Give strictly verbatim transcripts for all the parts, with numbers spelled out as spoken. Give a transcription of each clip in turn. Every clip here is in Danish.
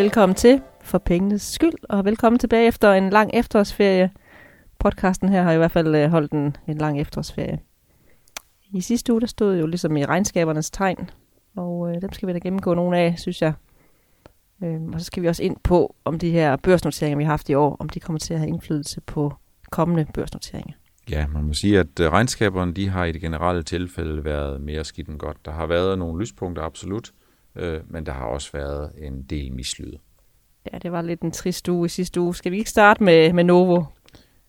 Velkommen til, for pengenes skyld, og velkommen tilbage efter en lang efterårsferie. Podcasten her har i hvert fald holdt en, en lang efterårsferie. I sidste uge, der stod jo ligesom i regnskabernes tegn, og øh, dem skal vi da gennemgå nogle af, synes jeg. Øh, og så skal vi også ind på, om de her børsnoteringer, vi har haft i år, om de kommer til at have indflydelse på kommende børsnoteringer. Ja, man må sige, at regnskaberne, de har i det generelle tilfælde været mere skidt end godt. Der har været nogle lyspunkter, absolut, øh, men der har også været en del mislyd. Ja, det var lidt en trist uge i sidste uge. Skal vi ikke starte med, med Novo?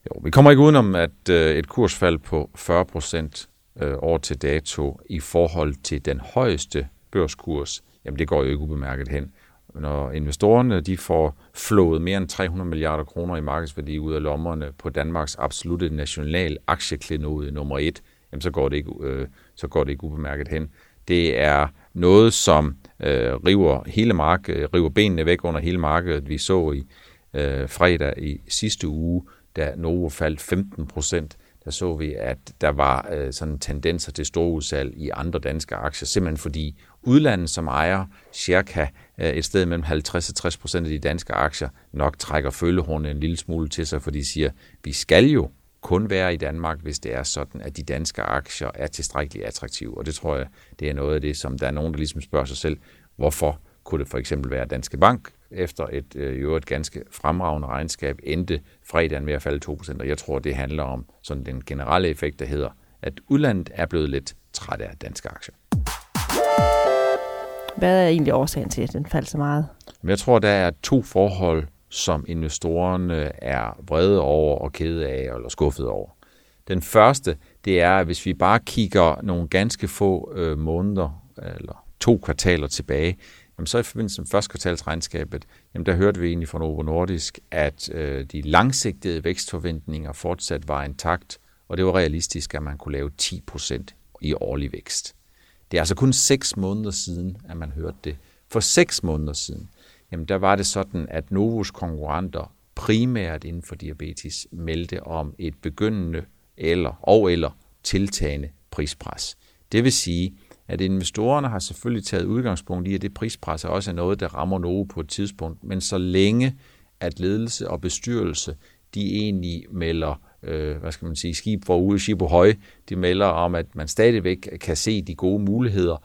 Jo, vi kommer ikke udenom, at øh, et kursfald på fyrre procent øh, år til dato i forhold til den højeste børskurs, jamen det går jo ikke ubemærket hen. Når investorerne de får flået mere end tre hundrede milliarder kroner i markedsværdi ud af lommerne på Danmarks absolutte national aktieklenode nummer et, jamen så går det ikke, øh, så går det ikke ubemærket hen. Det er noget, som øh, river hele mark, øh, river benene væk under hele markedet. Vi så i øh, fredag i sidste uge, da Novo faldt femten procent, der så vi, at der var øh, sådan tendenser til storudsalg i andre danske aktier, simpelthen fordi udlandet, som ejer cirka øh, et sted mellem halvtreds til tres procent af de danske aktier, nok trækker følehornene en lille smule til sig, for de siger, vi skal jo kun være i Danmark, hvis det er sådan, at de danske aktier er tilstrækkeligt attraktive. Og det tror jeg, det er noget af det, som der er nogen, der ligesom spørger sig selv, hvorfor kunne det for eksempel være Danske Bank, efter et øvrigt ganske fremragende regnskab, endte fredagen med at falde to procent. Og jeg tror, det handler om sådan den generelle effekt, der hedder, at udlandet er blevet lidt træt af danske aktier. Hvad er egentlig årsagen til, at den faldt så meget? Jeg tror, der er to forhold, som investorerne er vrede over og kede af eller skuffede over. Den første, det er, at hvis vi bare kigger nogle ganske få øh, måneder eller to kvartaler tilbage, jamen så i forbindelse med første kvartalsregnskabet, jamen der hørte vi egentlig fra Novo Nordisk, at øh, de langsigtede vækstforventninger fortsat var intakt, og det var realistisk, at man kunne lave ti procent i årlig vækst. Det er altså kun seks måneder siden, at man hørte det. For seks måneder siden, jamen der var det sådan, at Novos konkurrenter primært inden for diabetes meldte om et begyndende eller, og eller tiltagende prispres. Det vil sige, at investorerne har selvfølgelig taget udgangspunkt i, at det prispres er også noget, der rammer Novo på et tidspunkt, men så længe at ledelse og bestyrelse, de egentlig melder, øh, hvad skal man sige, skib forude, skib på høje, de melder om, at man stadigvæk kan se de gode muligheder,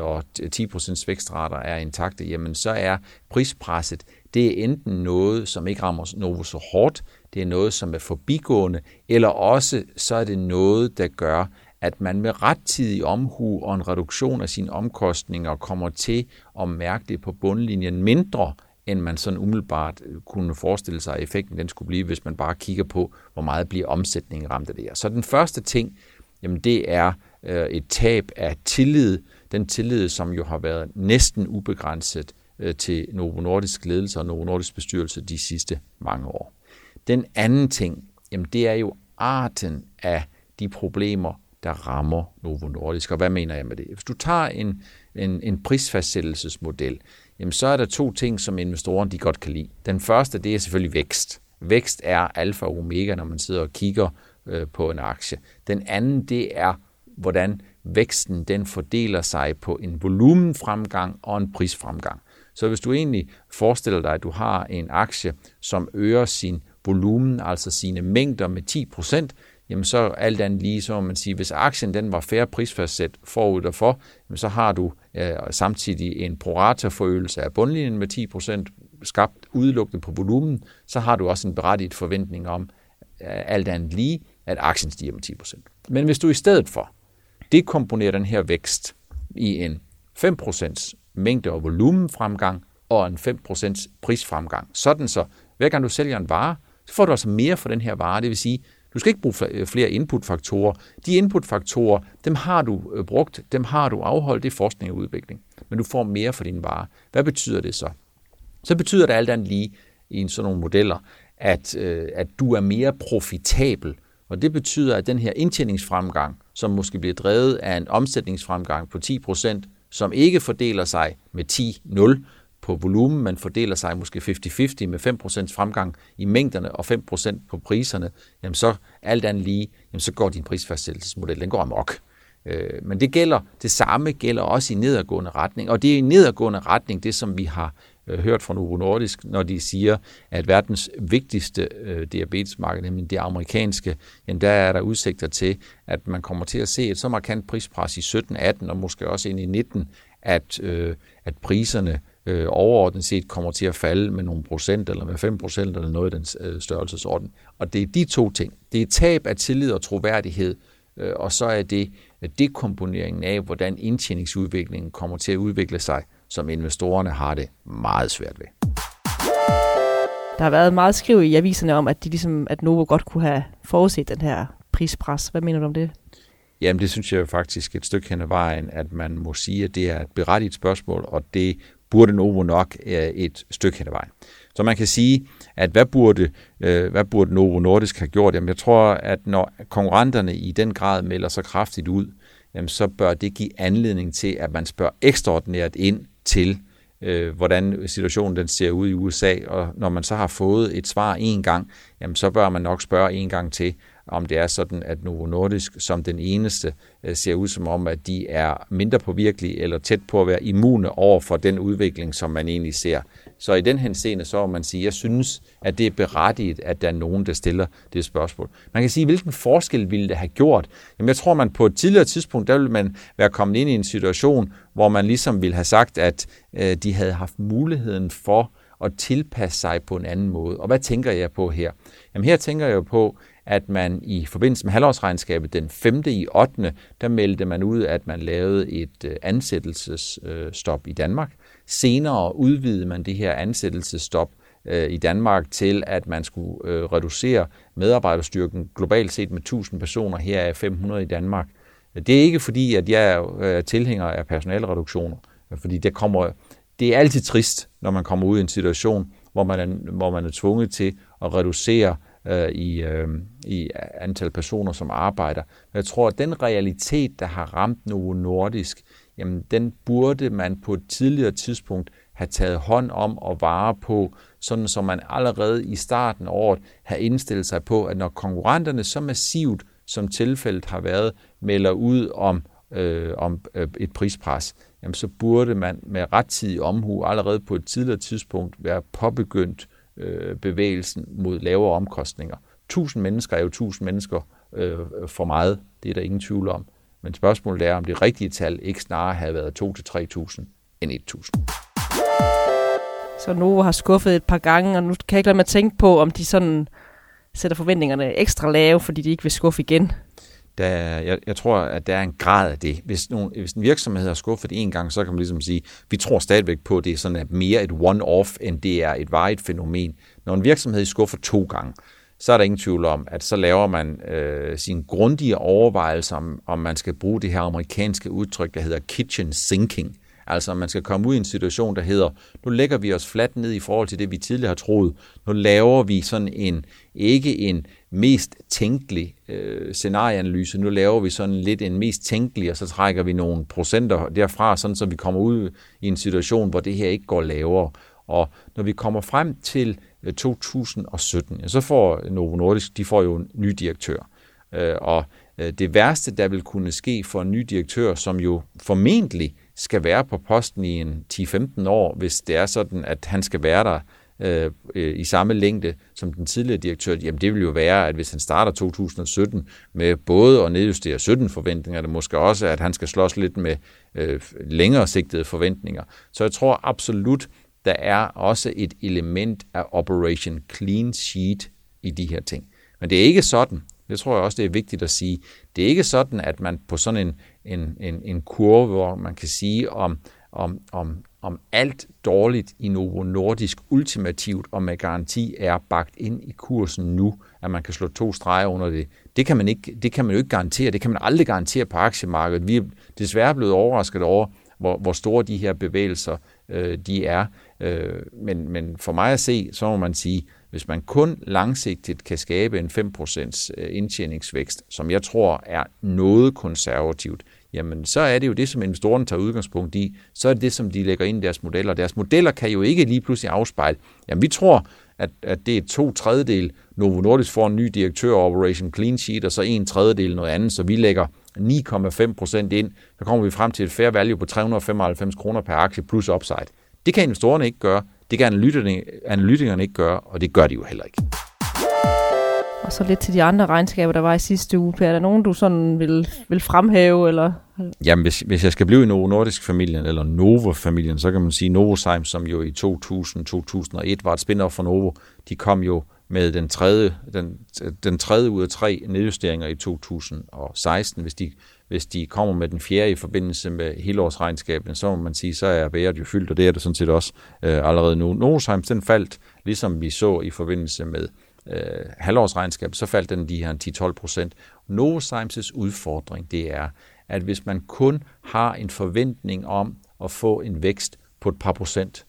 og ti procent vækstrater er intakte, jamen så er prispresset, det er enten noget, som ikke rammer Novo så hårdt, det er noget, som er forbigående, eller også så er det noget, der gør, at man med rettidig omhu og en reduktion af sine omkostninger kommer til at mærke det på bundlinjen mindre, end man sådan umiddelbart kunne forestille sig, at effekten den skulle blive, hvis man bare kigger på, hvor meget bliver omsætningen ramt af det her. Så den første ting, jamen det er et tab af tillid, den tillid, som jo har været næsten ubegrænset til Novo Nordisk ledelse og Novo Nordisk bestyrelse de sidste mange år. Den anden ting, jamen det er jo arten af de problemer, der rammer Novo Nordisk. Og hvad mener jeg med det? Hvis du tager en, en, en prisfastsættelsesmodel, jamen så er der to ting, som investorerne de godt kan lide. Den første, det er selvfølgelig vækst. Vækst er alfa og omega, når man sidder og kigger øh, på en aktie. Den anden, det er, hvordan væksten den fordeler sig på en volumenfremgang og en prisfremgang. Så hvis du egentlig forestiller dig, at du har en aktie, som øger sin volumen, altså sine mængder med ti procent, jamen så alt andet lige, så må man sige, hvis aktien den var fair prisfastsat forud derfor, jamen så har du øh, samtidig en prorataforøgelse af bundlinjen med ti procent skabt udelukkende på volumen, så har du også en berettiget forventning om øh, alt andet lige, at aktien stiger med ti procent. Men hvis du i stedet for dekomponerer den her vækst i en fem procent mængde- og volumenfremgang og en fem procent prisfremgang, sådan så hver gang du sælger en vare, så får du altså mere for den her vare. Det vil sige, du skal ikke bruge flere inputfaktorer. De inputfaktorer, dem har du brugt, dem har du afholdt, det er forskning og udvikling. Men du får mere for din vare. Hvad betyder det så? Så betyder det alt andet lige i sådan nogle modeller, at, at du er mere profitabel. Og det betyder, at den her indtjeningsfremgang, som måske bliver drevet af en omsætningsfremgang på ti procent, som ikke fordeler sig med ti nul på volumen, men fordeler sig måske halvtreds halvtreds med fem procent fremgang i mængderne og fem procent på priserne, jamen så alt andet lige, jamen så går din prisfastsættelsesmodel, den går amok. Men det gælder, det samme gælder også i nedadgående retning, og det er i nedadgående retning, det som vi har øh, hørt fra Novo Nordisk, når de siger, at verdens vigtigste øh, diabetesmarked, nemlig det amerikanske, jamen der er der udsigter til, at man kommer til at se et så markant prispres i sytten atten og måske også ind i nitten, at, øh, at priserne øh, overordnet set kommer til at falde med nogle procent eller med fem procent eller noget i den øh, størrelsesorden. Og det er de to ting. Det er tab af tillid og troværdighed, øh, og så er det dekomponeringen af, hvordan indtjeningsudviklingen kommer til at udvikle sig, som investorerne har det meget svært ved. Der har været meget skriv i aviserne om, at, de ligesom, at Novo godt kunne have forudset den her prispres. Hvad mener du om det? Jamen det synes jeg faktisk et stykke hen ad vejen, at man må sige, at det er et berettiget spørgsmål, og det burde Novo nok et stykke hen ad vejen. Så man kan sige, at hvad burde, hvad burde Novo Nordisk have gjort? Jamen jeg tror, at når konkurrenterne i den grad melder sig kraftigt ud, jamen så bør det give anledning til, at man spørger ekstraordinært ind til, øh, hvordan situationen den ser ud i U S A. Og når man så har fået et svar en gang, jamen så bør man nok spørge en gang til, om det er sådan, at Novo Nordisk som den eneste ser ud som om, at de er mindre påvirkelige eller tæt på at være immune over for den udvikling, som man egentlig ser. Så i den henseende, så vil man sige, at jeg synes, at det er berettiget, at der er nogen, der stiller det spørgsmål. Man kan sige, hvilken forskel ville det have gjort? Jamen, jeg tror, man på et tidligere tidspunkt, der ville man være kommet ind i en situation, hvor man ligesom ville have sagt, at de havde haft muligheden for at tilpasse sig på en anden måde. Og hvad tænker jeg på her? Jamen, her tænker jeg jo på, at man i forbindelse med halvårsregnskabet den femte i ottende der meldte man ud, at man lavede et ansættelsesstop i Danmark. Senere udvidede man det her ansættelsesstop i Danmark til, at man skulle reducere medarbejderstyrken globalt set med tusind personer, her er fem hundrede i Danmark. Det er ikke fordi, at jeg er tilhænger af personalereduktioner, fordi det, kommer, det er altid trist, når man kommer ud i en situation, hvor man er, hvor man er tvunget til at reducere I, øh, i antal personer, som arbejder. Jeg tror, at den realitet, der har ramt Novo Nordisk, jamen, den burde man på et tidligere tidspunkt have taget hånd om og vare på, sådan som man allerede i starten af året har indstillet sig på, at når konkurrenterne så massivt, som tilfældet har været, melder ud om, øh, om et prispres, jamen, så burde man med rettidig omhu allerede på et tidligere tidspunkt være påbegyndt bevægelsen mod lavere omkostninger. Tusind mennesker er jo tusind mennesker øh, for meget, det er der ingen tvivl om. Men spørgsmålet er, om det rigtige tal ikke snarere havde været to til tre tusind end et tusind. Så Novo har skuffet et par gange, og nu kan jeg ikke lade mig tænke på, om de sådan sætter forventningerne ekstra lave, fordi de ikke vil skuffe igen. Der, jeg, jeg tror, at der er en grad af det. Hvis, nogle, hvis en virksomhed har skuffet en gang, så kan man ligesom sige, vi tror stadigvæk på, at det er sådan at mere et one-off, end det er et varigt fænomen. Når en virksomhed skuffer to gange, så er der ingen tvivl om, at så laver man øh, sine grundige overvejelser, om, om man skal bruge det her amerikanske udtryk, der hedder kitchen sinking. Altså, om man skal komme ud i en situation, der hedder, nu lægger vi os fladt ned i forhold til det, vi tidligere har troet. Nu laver vi sådan en, ikke en mest tænkelig øh, scenarieanalyse, nu laver vi sådan lidt en mest tænkelig, og så trækker vi nogle procenter derfra, sådan så vi kommer ud i en situation, hvor det her ikke går lavere. Og når vi kommer frem til to tusind og sytten, ja, så får Novo Nordisk, de får jo en ny direktør. Øh, og det værste, der vil kunne ske for en ny direktør, som jo formentlig skal være på posten i en ti til femten år, hvis det er sådan, at han skal være der øh, øh, i samme længde som den tidligere direktør, jamen det vil jo være, at hvis han starter to tusind og sytten med både at nedjustere sytten forventningerne, måske også, at han skal slås lidt med øh, længere sigtede forventninger. Så jeg tror absolut, der er også et element af Operation Clean Sheet i de her ting. Men det er ikke sådan, det tror jeg også, det er vigtigt at sige, det er ikke sådan, at man på sådan en En, en, en kurve, hvor man kan sige, om, om, om, om alt dårligt i Novo Nordisk ultimativt og med garanti er bagt ind i kursen nu, at man kan slå to streger under det. Det kan man ikke, det kan man jo ikke garantere. Det kan man aldrig garantere på aktiemarkedet. Vi er desværre blevet overrasket over, hvor, hvor store de her bevægelser øh, de er. Øh, men, men for mig at se, så må man sige, hvis man kun langsigtet kan skabe en fem procent indtjeningsvækst, som jeg tror er noget konservativt, jamen så er det jo det, som investorerne tager udgangspunkt i, så er det det, som de lægger ind i deres modeller. Deres modeller kan jo ikke lige pludselig afspejle, jamen vi tror, at, at det er to tredjedel, Novo Nordisk får en ny direktør og Operation Clean Sheet, og så en tredjedel noget andet, så vi lægger ni komma fem procent ind, så kommer vi frem til et fair value på tre hundrede og femoghalvfems kroner per aktie plus upside. Det kan investorerne ikke gøre, det kan analytikerne ikke gøre, og det gør de jo heller ikke. Og så lidt til de andre regnskaber, der var i sidste uge. Per, er der nogen, du sådan vil, vil fremhæve? Eller? Jamen, hvis, hvis jeg skal blive i Novo Nordisk-familien, eller Novo-familien, så kan man sige, Novozymes, som jo i to tusind til to tusind og et var et spin-off for Novo, de kom jo med den tredje, den, den tredje ud af tre nedjusteringer i to tusind og seksten. Hvis de, hvis de kommer med den fjerde i forbindelse med helårsregnskabet, så må man sige, så er bæret jo fyldt, og det er det sådan set også øh, allerede nu. Novozymes, den faldt, ligesom vi så i forbindelse med Øh, halvårsregnskab, så faldt den de her ti til tolv procent. Novozymes' udfordring, det er, at hvis man kun har en forventning om at få en vækst på et par procent,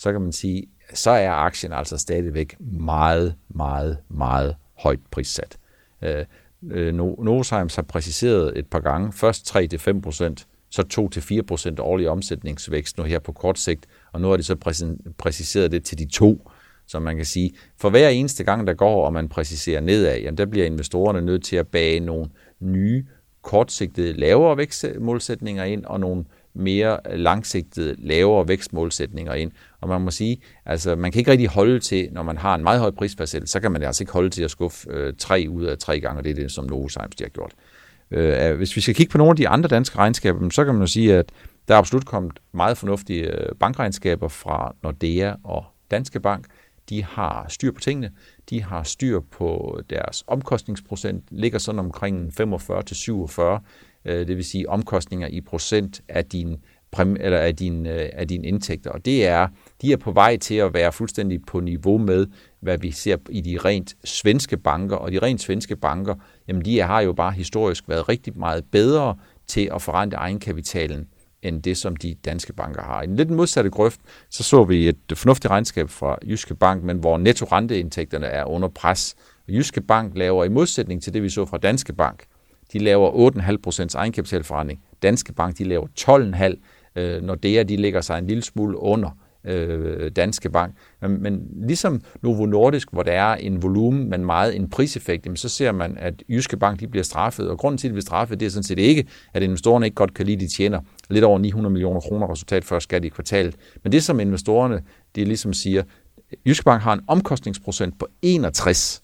så kan man sige, så er aktien altså stadigvæk meget, meget, meget højt prissat. Øh, øh, Novozymes har præciseret et par gange, først tre til fem procent, så to til fire procent årlig omsætningsvækst nu her på kort sigt, og nu har de så præc- præciseret det til de to. Så man kan sige, for hver eneste gang, der går, og man præciserer nedad, jamen der bliver investorerne nødt til at bage nogle nye, kortsigtede, lavere vækstmålsætninger ind, og nogle mere langsigtede, lavere vækstmålsætninger ind. Og man må sige, altså man kan ikke rigtig holde til, når man har en meget høj prisfastsættelse, så kan man altså ikke holde til at skuffe øh, tre ud af tre gange, og det er det, som Novozymes de har gjort. Øh, hvis vi skal kigge på nogle af de andre danske regnskaber, så kan man jo sige, at der er absolut kommet meget fornuftige bankregnskaber fra Nordea og Danske Bank. De har styr på tingene, de har styr på deres omkostningsprocent, ligger sådan omkring femogfyrre til syvogfyrre, det vil sige omkostninger i procent af dine, eller af dine, af dine indtægter. Og det er, de er på vej til at være fuldstændig på niveau med, hvad vi ser i de rent svenske banker. Og de rent svenske banker, jamen de har jo bare historisk været rigtig meget bedre til at forrente egenkapitalen, end det, som de danske banker har. I den lidt modsatte grøft, så så vi et fornuftigt regnskab fra Jyske Bank, men hvor nettorenteindtægterne er under pres. Jyske Bank laver i modsætning til det, vi så fra Danske Bank, de laver otte komma fem procent egenkapitalforretning. Danske Bank, de laver tolv komma fem procent. Nordea, de ligger sig en lille smule under Danske Bank. Men ligesom Novo Nordisk, hvor der er en volumen, men meget en priseffekt, så ser man, at Jyske Bank de bliver straffet, og grunden til, at de bliver straffet, det er sådan set ikke, at investorerne ikke godt kan lide, de tjener lidt over ni hundrede millioner kroner resultat før skat i kvartalet. Men det, som investorerne de ligesom siger, Jyske Bank har en omkostningsprocent på enogtres,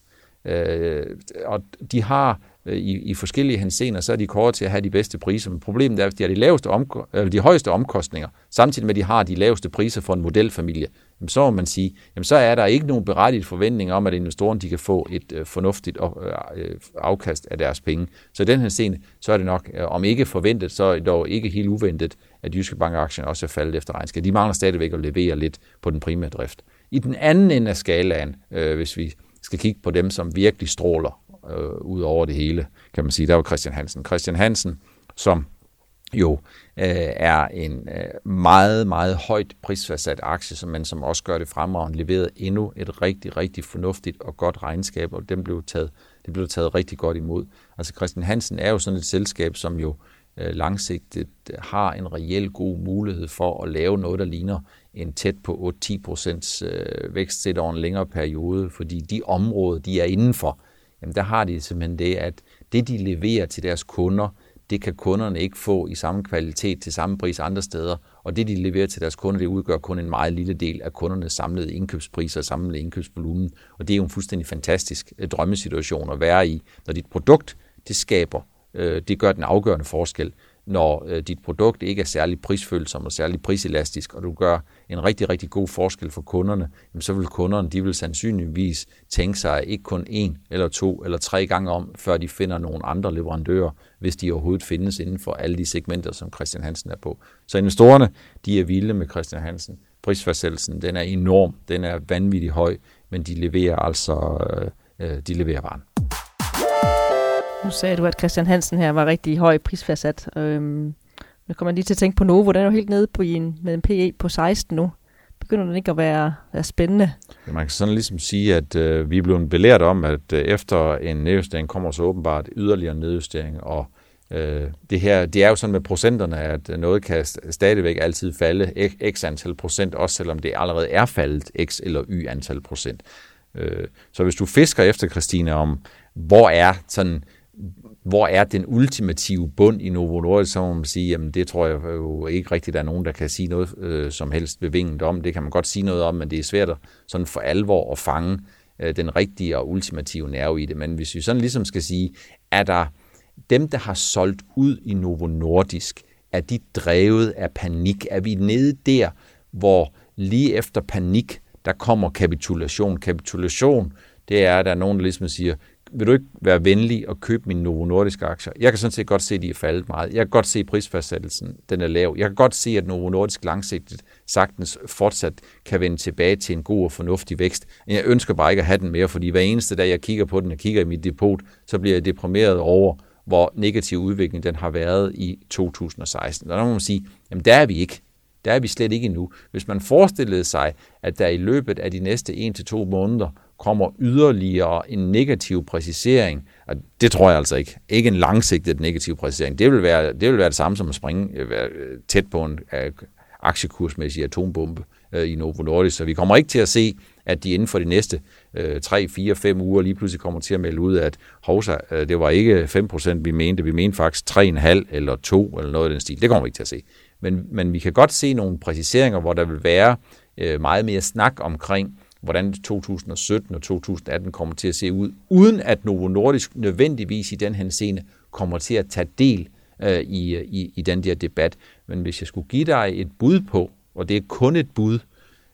og de har I, i forskellige henseender, så er de kåret til at have de bedste priser. Men problemet er, at hvis de har de, laveste omko- eller de højeste omkostninger, samtidig med, at de har de laveste priser for en modelfamilie, så må man sige, jamen så er der ikke nogen berettiget forventning om, at investorerne de kan få et øh, fornuftigt øh, afkast af deres penge. Så i den henseende, så er det nok, øh, om ikke forventet, så er det dog ikke helt uventet, at Jyske Bank-aktien også er faldet efter regnskab. De mangler stadigvæk at levere lidt på den primære drift. I den anden ende af skalaen, øh, hvis vi skal kigge på dem, som virkelig stråler, Øh, ud over det hele, kan man sige. Der var Chr. Hansen. Chr. Hansen, som jo øh, er en øh, meget, meget højt prisfastsat aktie, men som også gør det fremragende, leverede endnu et rigtig, rigtig fornuftigt og godt regnskab, og den blev taget, det blev taget rigtig godt imod. Altså Chr. Hansen er jo sådan et selskab, som jo øh, langsigtet har en reel god mulighed for at lave noget, der ligner en tæt på otte til ti procent øh, vækst set over en længere periode, fordi de områder, de er indenfor, jamen der har de simpelthen det, at det, de leverer til deres kunder, det kan kunderne ikke få i samme kvalitet til samme pris andre steder, og det, de leverer til deres kunder, det udgør kun en meget lille del af kundernes samlede indkøbspriser og samlede indkøbsvolumen, og det er jo en fuldstændig fantastisk drømmesituation at være i, når dit produkt, det skaber, det gør den afgørende forskel, når dit produkt ikke er særlig prisfølsom og særlig priselastisk, og du gør en rigtig, rigtig god forskel for kunderne, så vil kunderne, de vil sandsynligvis tænke sig ikke kun en eller to eller tre gange om, før de finder nogle andre leverandører, hvis de overhovedet findes inden for alle de segmenter, som Chr. Hansen er på. Så investorerne, de er vilde med Chr. Hansen. Prisfastsættelsen, den er enorm, den er vanvittig høj, men de leverer altså, de leverer varen. Nu sagde du, at Chr. Hansen her var rigtig høj prisfastsat. Øhm, nu kommer man lige til at tænke på Novo. Den er jo helt nede på en, med en P E på seksten nu. Begynder den ikke at være, være spændende? Ja, man kan sådan ligesom sige, at øh, vi er blevet belært om, at øh, efter en nedjustering kommer så åbenbart yderligere nedjustering. Og øh, det her, det er jo sådan med procenterne, at noget kan stadigvæk altid falde x antal procent, også selvom det allerede er faldet x eller y antal procent. Øh, så hvis du fisker efter, Christine, om hvor er sådan hvor er den ultimative bund i Novo Nordisk, så må man sige, jamen det tror jeg jo ikke rigtigt, der er nogen, der kan sige noget øh, som helst bevinget om. Det kan man godt sige noget om, men det er svært at, sådan for alvor at fange øh, den rigtige og ultimative nerve i det. Men hvis vi sådan ligesom skal sige, er der dem, der har solgt ud i Novo Nordisk, er de drevet af panik? Er vi nede der, hvor lige efter panik, der kommer kapitulation? Kapitulation, det er, at der er nogen, der ligesom siger, vil du ikke være venlig og købe mine Novo Nordiske aktier? Jeg kan sådan set godt se, at de er faldet meget. Jeg kan godt se, at prisfastsættelsen den er lav. Jeg kan godt se, at Novo Nordisk langsigtet sagtens fortsat kan vende tilbage til en god og fornuftig vækst. Men jeg ønsker bare ikke at have den mere, fordi hver eneste dag, jeg kigger på den og kigger i mit depot, så bliver jeg deprimeret over, hvor negativ udvikling den har været i to tusind og seksten. Og der må man sige, jamen der er vi ikke. Der er vi slet ikke endnu. Hvis man forestillede sig, at der i løbet af de næste en til to måneder kommer yderligere en negativ præcisering, og det tror jeg altså ikke. Ikke en langsigtet negativ præcisering. Det vil være det, vil være det samme som at springe tæt på en aktiekursmæssig atombombe i Novo Nordisk. Så vi kommer ikke til at se, at de inden for de næste tre, fire, fem uger lige pludselig kommer til at melde ud, at hovsa, det var ikke fem procent, vi mente. Vi mente faktisk tre komma fem eller to eller noget af den stil. Det kommer vi ikke til at se. Men, men vi kan godt se nogle præciseringer, hvor der vil være meget mere snak omkring, hvordan to tusind og sytten og to tusind og atten kommer til at se ud, uden at Novo Nordisk nødvendigvis i den henseende kommer til at tage del øh, i, i, i den der debat. Men hvis jeg skulle give dig et bud på, og det er kun et bud,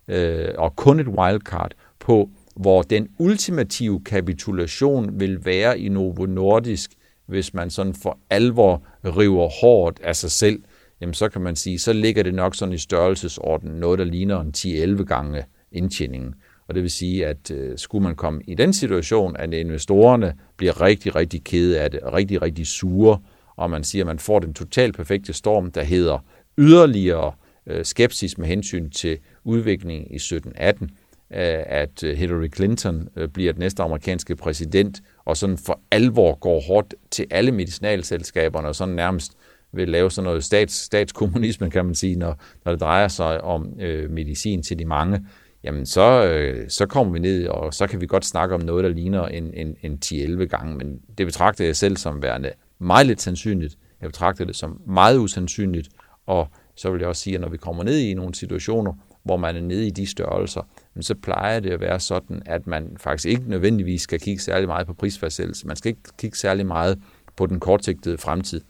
øh, og kun et wildcard, på hvor den ultimative kapitulation vil være i Novo Nordisk, hvis man sådan for alvor river hårdt af sig selv, jamen så kan man sige, så ligger det nok sådan i størrelsesorden noget, der ligner en ti til elleve gange indtjeningen. Og det vil sige, at øh, skulle man komme i den situation, at investorerne bliver rigtig, rigtig kede af det, og rigtig, rigtig sure, og man siger, at man får den totalt perfekte storm, der hedder yderligere øh, skepsis med hensyn til udviklingen i sytten atten, øh, at Hillary Clinton øh, bliver den næste amerikanske præsident, og sådan for alvor går hårdt til alle medicinalselskaberne, og sådan nærmest vil lave sådan noget stats, statskommunisme, kan man sige, når, når det drejer sig om øh, medicin til de mange, jamen så, øh, så kommer vi ned, og så kan vi godt snakke om noget, der ligner en, en, en ti til elleve gange, men det betragter jeg selv som værende meget lidt sandsynligt. Jeg betragter det som meget usandsynligt, og så vil jeg også sige, at når vi kommer ned i nogle situationer, hvor man er nede i de størrelser, så plejer det at være sådan, at man faktisk ikke nødvendigvis skal kigge særlig meget på prisfastsættelse. Man skal ikke kigge særlig meget på den kortsigtede fremtid.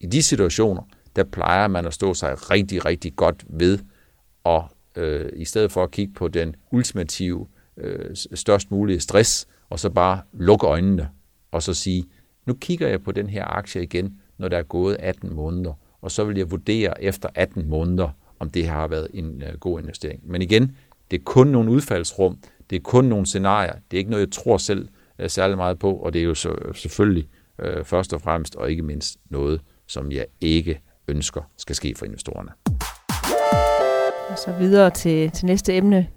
I de situationer, der plejer man at stå sig rigtig, rigtig godt ved, og øh, i stedet for at kigge på den ultimative, øh, størst mulige stress, og så bare lukke øjnene, og så sige, nu kigger jeg på den her aktie igen, når der er gået atten måneder, og så vil jeg vurdere efter atten måneder, om det har været en øh, god investering. Men igen, det er kun nogle udfaldsrum, det er kun nogle scenarier, det er ikke noget, jeg tror selv øh, særlig meget på, og det er jo så, selvfølgelig øh, først og fremmest, og ikke mindst noget, som jeg ikke ønsker skal ske for investorerne. Og så videre til, til næste emne.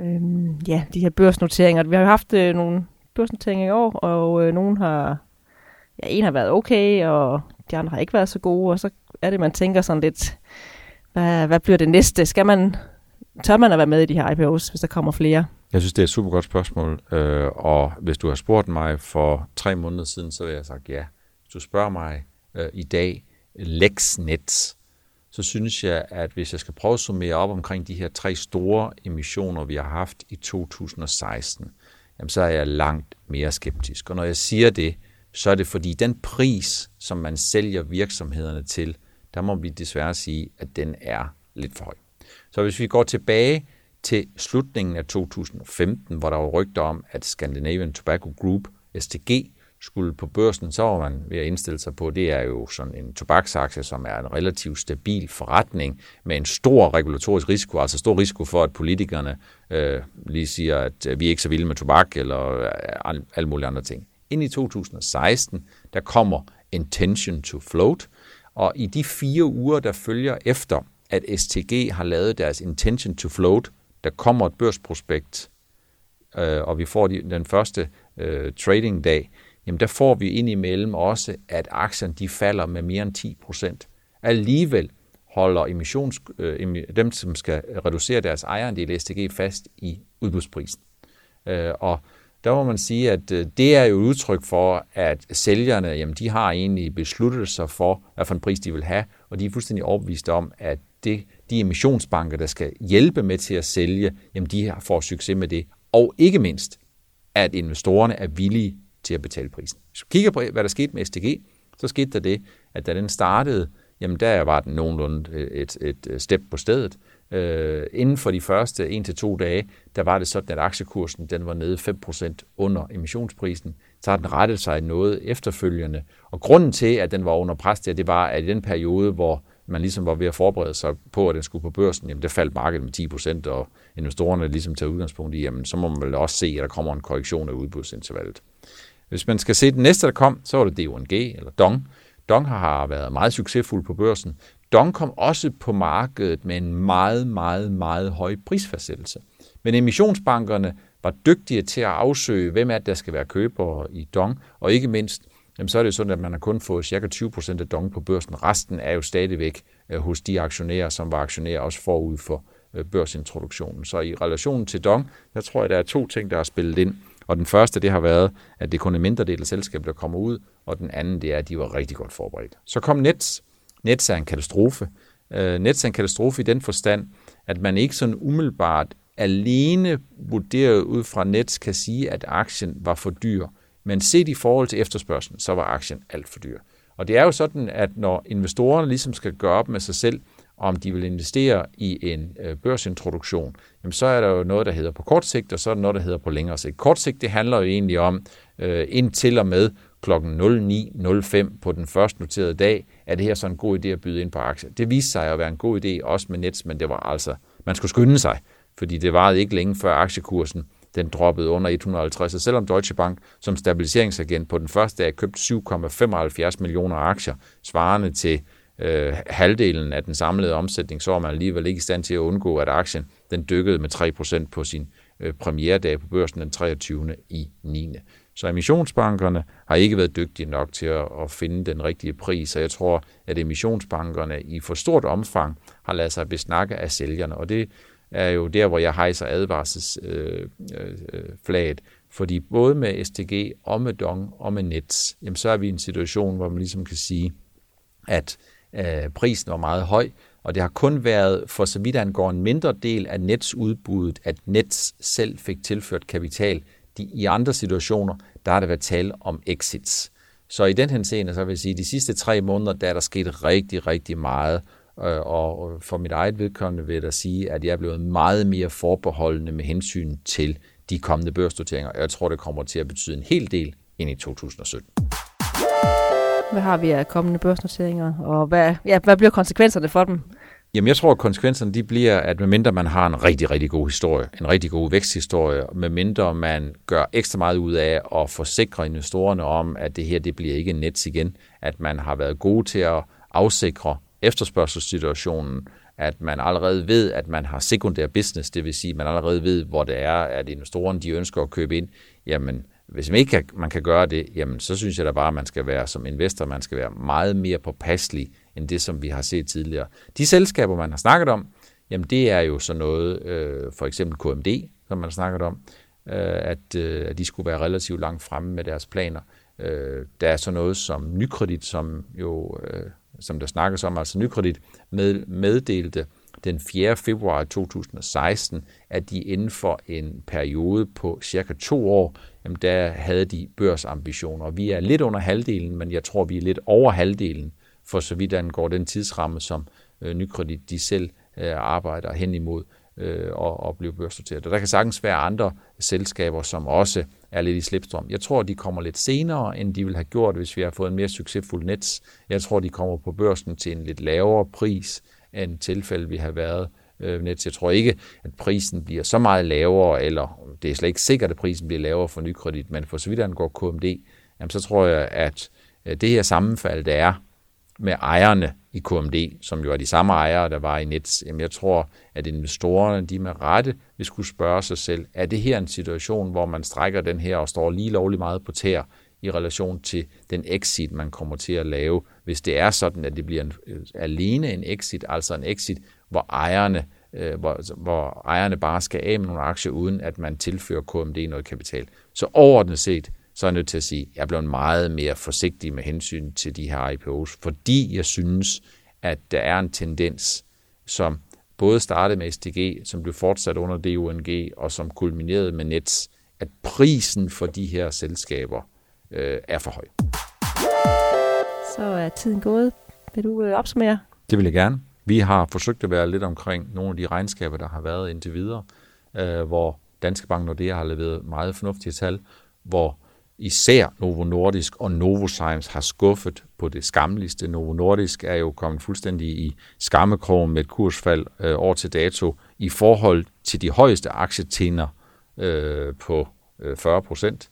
Øhm, ja, de her børsnoteringer. Vi har jo haft øh, nogle børsnoteringer i år, og øh, nogle har, ja, en har været okay, og de andre har ikke været så gode, og så er det, man tænker sådan lidt, hvad, hvad bliver det næste? Skal man, tør man at være med i de her I P O's, hvis der kommer flere? Jeg synes, det er et super godt spørgsmål, øh, og hvis du har spurgt mig for tre måneder siden, så vil jeg have sagt ja. Hvis du spørger mig øh, i dag, Lex Nets, så synes jeg, at hvis jeg skal prøve at summere op omkring de her tre store emissioner, vi har haft i to tusind og seksten, jamen så er jeg langt mere skeptisk. Og når jeg siger det, så er det fordi den pris, som man sælger virksomhederne til, der må vi desværre sige, at den er lidt for høj. Så hvis vi går tilbage til slutningen af to tusind og femten, hvor der var rygter om, at Scandinavian Tobacco Group, S T G, skulle på børsen, så var man ved at indstille sig på, det er jo sådan en tobaksaktie, som er en relativt stabil forretning med en stor regulatorisk risiko, altså stor risiko for, at politikerne øh, lige siger, at vi er ikke så vilde med tobak eller øh, alle mulige andre ting. Ind i to tusind og seksten, der kommer intention to float, og i de fire uger, der følger efter, at S T G har lavet deres intention to float, der kommer et børsprospekt, øh, og vi får de, den første øh, trading dag, jamen der får vi indimellem også, at aktierne de falder med mere end ti procent. Alligevel holder emissions, øh, dem, som skal reducere deres ejerandel S T G fast i udbudsprisen. Øh, og der må man sige, at det er jo et udtryk for, at sælgerne, jamen de har egentlig besluttet sig for, hvad for en pris de vil have, og de er fuldstændig overbeviste om, at det, de emissionsbanker, der skal hjælpe med til at sælge, jamen de får succes med det. Og ikke mindst, at investorerne er villige til at betale prisen. Hvis vi kigger på, hvad der skete med S D G, så skete der det, at da den startede, jamen der var den nogenlunde et, et step på stedet. Øh, inden for de første en til to dage, der var det sådan, at aktiekursen den var nede fem procent under emissionsprisen. Så har den rettet sig noget efterfølgende. Og grunden til, at den var under pres, det var, at i den periode, hvor man ligesom var ved at forberede sig på, at den skulle på børsen, jamen der faldt markedet med ti procent, og investorerne ligesom tager udgangspunkt i, jamen så må man vel også se, at der kommer en korrektion af udbudsintervallet. Hvis man skal se den næste, der kom, så var det D O N G, eller D O N G. D O N G har været meget succesfuld på børsen. D O N G kom også på markedet med en meget, meget, meget høj prisfastsættelse. Men emissionsbankerne var dygtige til at afsøge, hvem er det, der skal være købere i D O N G, og ikke mindst, jamen så er det sådan, at man har kun fået ca. tyve procent af D O N G på børsen. Resten er jo stadigvæk hos de aktionærer, som var aktionærer også forud for børsintroduktionen. Så i relationen til D O N G, der tror jeg, der er to ting, der er spillet ind. Og den første, det har været, at det kun er en mindre del af selskabet, der kommer ud, og den anden, det er, at de var rigtig godt forberedt. Så kom Nets. Nets er en katastrofe. Nets er en katastrofe i den forstand, at man ikke sådan umiddelbart alene vurderet ud fra Nets kan sige, at aktien var for dyr. Men set i forhold til efterspørgselen, så var aktien alt for dyr. Og det er jo sådan, at når investorerne ligesom skal gøre op med sig selv, om de vil investere i en børsintroduktion, jamen så er der jo noget, der hedder på kort sigt, og så er der noget, der hedder på længere sigt. Kort sigt, det handler jo egentlig om øh, indtil og med klokken ni nul fem på den første noterede dag, er det her så en god idé at byde ind på aktier. Det viste sig at være en god idé, også med Nets, men det var altså, man skulle skynde sig, fordi det varede ikke længe før aktiekursen, den droppede under et hundrede og halvtreds, og selvom Deutsche Bank som stabiliseringsagent på den første dag købte syv komma syvoghalvfjerds millioner aktier, svarende til øh, halvdelen af den samlede omsætning, så var man alligevel ikke i stand til at undgå, at aktien den dykkede med tre procent på sin øh, premieredag på børsen den treogtyvende i niende Så emissionsbankerne har ikke været dygtige nok til at, at finde den rigtige pris, og jeg tror, at emissionsbankerne i for stort omfang har ladet sig besnakke af sælgerne, og det er jo der, hvor jeg hejser advarselsflaget. Øh, øh, Fordi både med S T G og med D O N G og med Nets, jamen, så er vi i en situation, hvor man ligesom kan sige, at øh, prisen var meget høj, og det har kun været, for så vidt angår en mindre del af Nets udbuddet, at Nets selv fik tilført kapital. De, I andre situationer, der har der været tale om exits. Så i den henseende, så vil jeg sige, at de sidste tre måneder, der er der sket rigtig, rigtig meget. Og for mit eget vedkommende vil jeg da sige, at jeg er blevet meget mere forbeholdende med hensyn til de kommende børsnoteringer. Jeg tror, det kommer til at betyde en hel del ind i to tusind og sytten. Hvad har vi af kommende børsnoteringer, og hvad, ja, hvad bliver konsekvenserne for dem? Jamen, jeg tror, at konsekvenserne de bliver, at medmindre man har en rigtig, rigtig god historie, en rigtig god væksthistorie, medmindre man gør ekstra meget ud af at forsikre investorerne om, at det her det bliver ikke Nets igen, at man har været god til at afsikre efterspørgselssituationen, at man allerede ved, at man har sekundær business, det vil sige, at man allerede ved, hvor det er, at investorerne de ønsker at købe ind. Jamen, hvis man ikke kan, man kan gøre det, jamen, så synes jeg da bare, at man skal være som investor, man skal være meget mere påpasselig end det, som vi har set tidligere. De selskaber, man har snakket om, jamen, det er jo sådan noget, øh, for eksempel K M D, som man har snakket om, øh, at, øh, at de skulle være relativt langt fremme med deres planer. Øh, der er sådan noget som Nykredit, som jo... Øh, som der snakkes om, altså Nykredit, meddelte den fjerde februar to tusind og seksten, at de inden for en periode på cirka to år, jamen der havde de børsambitioner. Vi er lidt under halvdelen, men jeg tror, vi er lidt over halvdelen, for så vidt angår den tidsramme, som Nykredit de selv arbejder hen imod og blive børsnoteret. Og der kan sagtens være andre selskaber, som også er lidt i slipstrøm. Jeg tror, de kommer lidt senere, end de ville have gjort, hvis vi har fået en mere succesfuld Nets. Jeg tror, de kommer på børsen til en lidt lavere pris, end tilfælde vi har været øh, Nets. Jeg tror ikke, at prisen bliver så meget lavere, eller det er slet ikke sikkert, at prisen bliver lavere for Nykredit, men for så vidt angår K M D, jamen, så tror jeg, at det her sammenfald, der er med ejerne i K M D, som jo er de samme ejere, der var i Nets, jamen jeg tror, at investorerne, de med rette vil skulle spørge sig selv, er det her en situation, hvor man strækker den her og står lige lovligt meget på tæer i relation til den exit, man kommer til at lave, hvis det er sådan, at det bliver en, alene en exit, altså en exit, hvor ejerne øh, hvor, hvor ejerne bare skal af med nogle aktier, uden at man tilfører K M D noget kapital. Så overordnet set, så er jeg nødt til at sige, at jeg er blevet meget mere forsigtig med hensyn til de her I P O's, fordi jeg synes, at der er en tendens, som både startede med S D G, som blev fortsat under D U N G, og som kulminerede med Nets, at prisen for de her selskaber øh, er for høj. Så er tiden gået. Vil du øh, opsummere? Det vil jeg gerne. Vi har forsøgt at være lidt omkring nogle af de regnskaber, der har været indtil videre, øh, hvor Danske Bank og Nordea har leveret meget fornuftige tal, hvor især Novo Nordisk og Novozymes har skuffet på det skammeligste. Novo Nordisk er jo kommet fuldstændig i skammekrogen med et kursfald øh, år til dato i forhold til de højeste aktietænder øh, på øh, fyrre procent.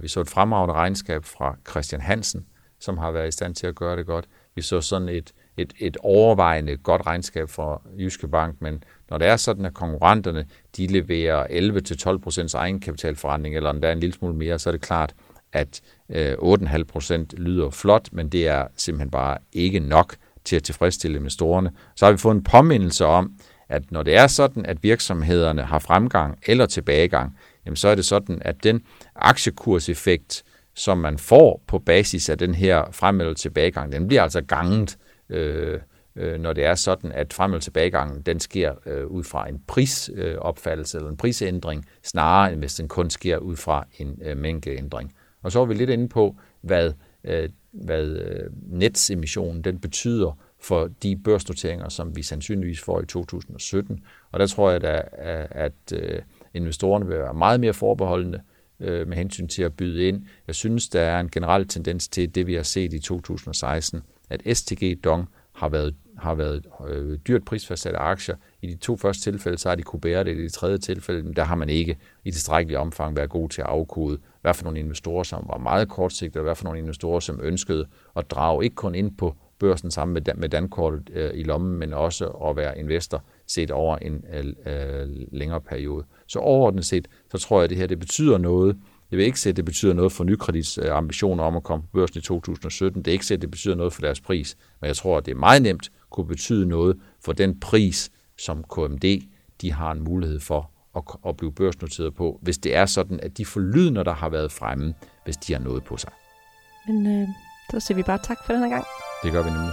Vi så et fremragende regnskab fra Chr. Hansen, som har været i stand til at gøre det godt. Vi så sådan et, et, et overvejende godt regnskab fra Jyske Bank, men når det er sådan, at konkurrenterne de leverer elleve til tolv procent egenkapitalforretning, eller endda en lille smule mere, så er det klart, at øh, otte komma fem procent lyder flot, men det er simpelthen bare ikke nok til at tilfredsstille investorerne. Så har vi fået en påmindelse om, at når det er sådan, at virksomhederne har fremgang eller tilbagegang, jamen så er det sådan, at den aktiekurseffekt, som man får på basis af den her frem- eller tilbagegang, den bliver altså ganget, øh, øh, når det er sådan, at frem- eller tilbagegangen, den sker øh, ud fra en prisopfattelse øh, eller en prisændring, snarere end hvis den kun sker ud fra en øh, mængdeændring. Og så er vi lidt inde på, hvad, øh, hvad øh, netsemissionen den betyder for de børsnoteringer, som vi sandsynligvis får i to tusind og sytten. Og der tror jeg, da, at øh, investorerne vil være meget mere forbeholdende med hensyn til at byde ind. Jeg synes, der er en generel tendens til det, vi har set i to tusind og seksten, at S T G Dong har været, har været øh, dyrt prisfastsatte aktier. I de to første tilfælde, så har de kunne bære det. I det tredje tilfælde, der har man ikke i tilstrækkeligt omfang været god til at afkode, hvad for nogle investorer, som var meget kortsigtede, og hvad for nogle investorer, som ønskede at drage ikke kun ind på børsen sammen med, med dankortet øh, i lommen, men også at være investor set over en øh, længere periode. Så overordnet set, så tror jeg, at det her det betyder noget. Jeg vil ikke se, at det betyder noget for Nykredits øh, ambitioner om at komme på børsen i to tusind og sytten. Det er ikke set, at det betyder noget for deres pris, men jeg tror, at det meget nemt kunne betyde noget for den pris, som K M D de har en mulighed for at, at blive børsnoteret på, hvis det er sådan, at de forlydender, der har været fremme, hvis de har noget på sig. Men øh, så siger vi bare tak for den her gang. Det gør vi nemlig.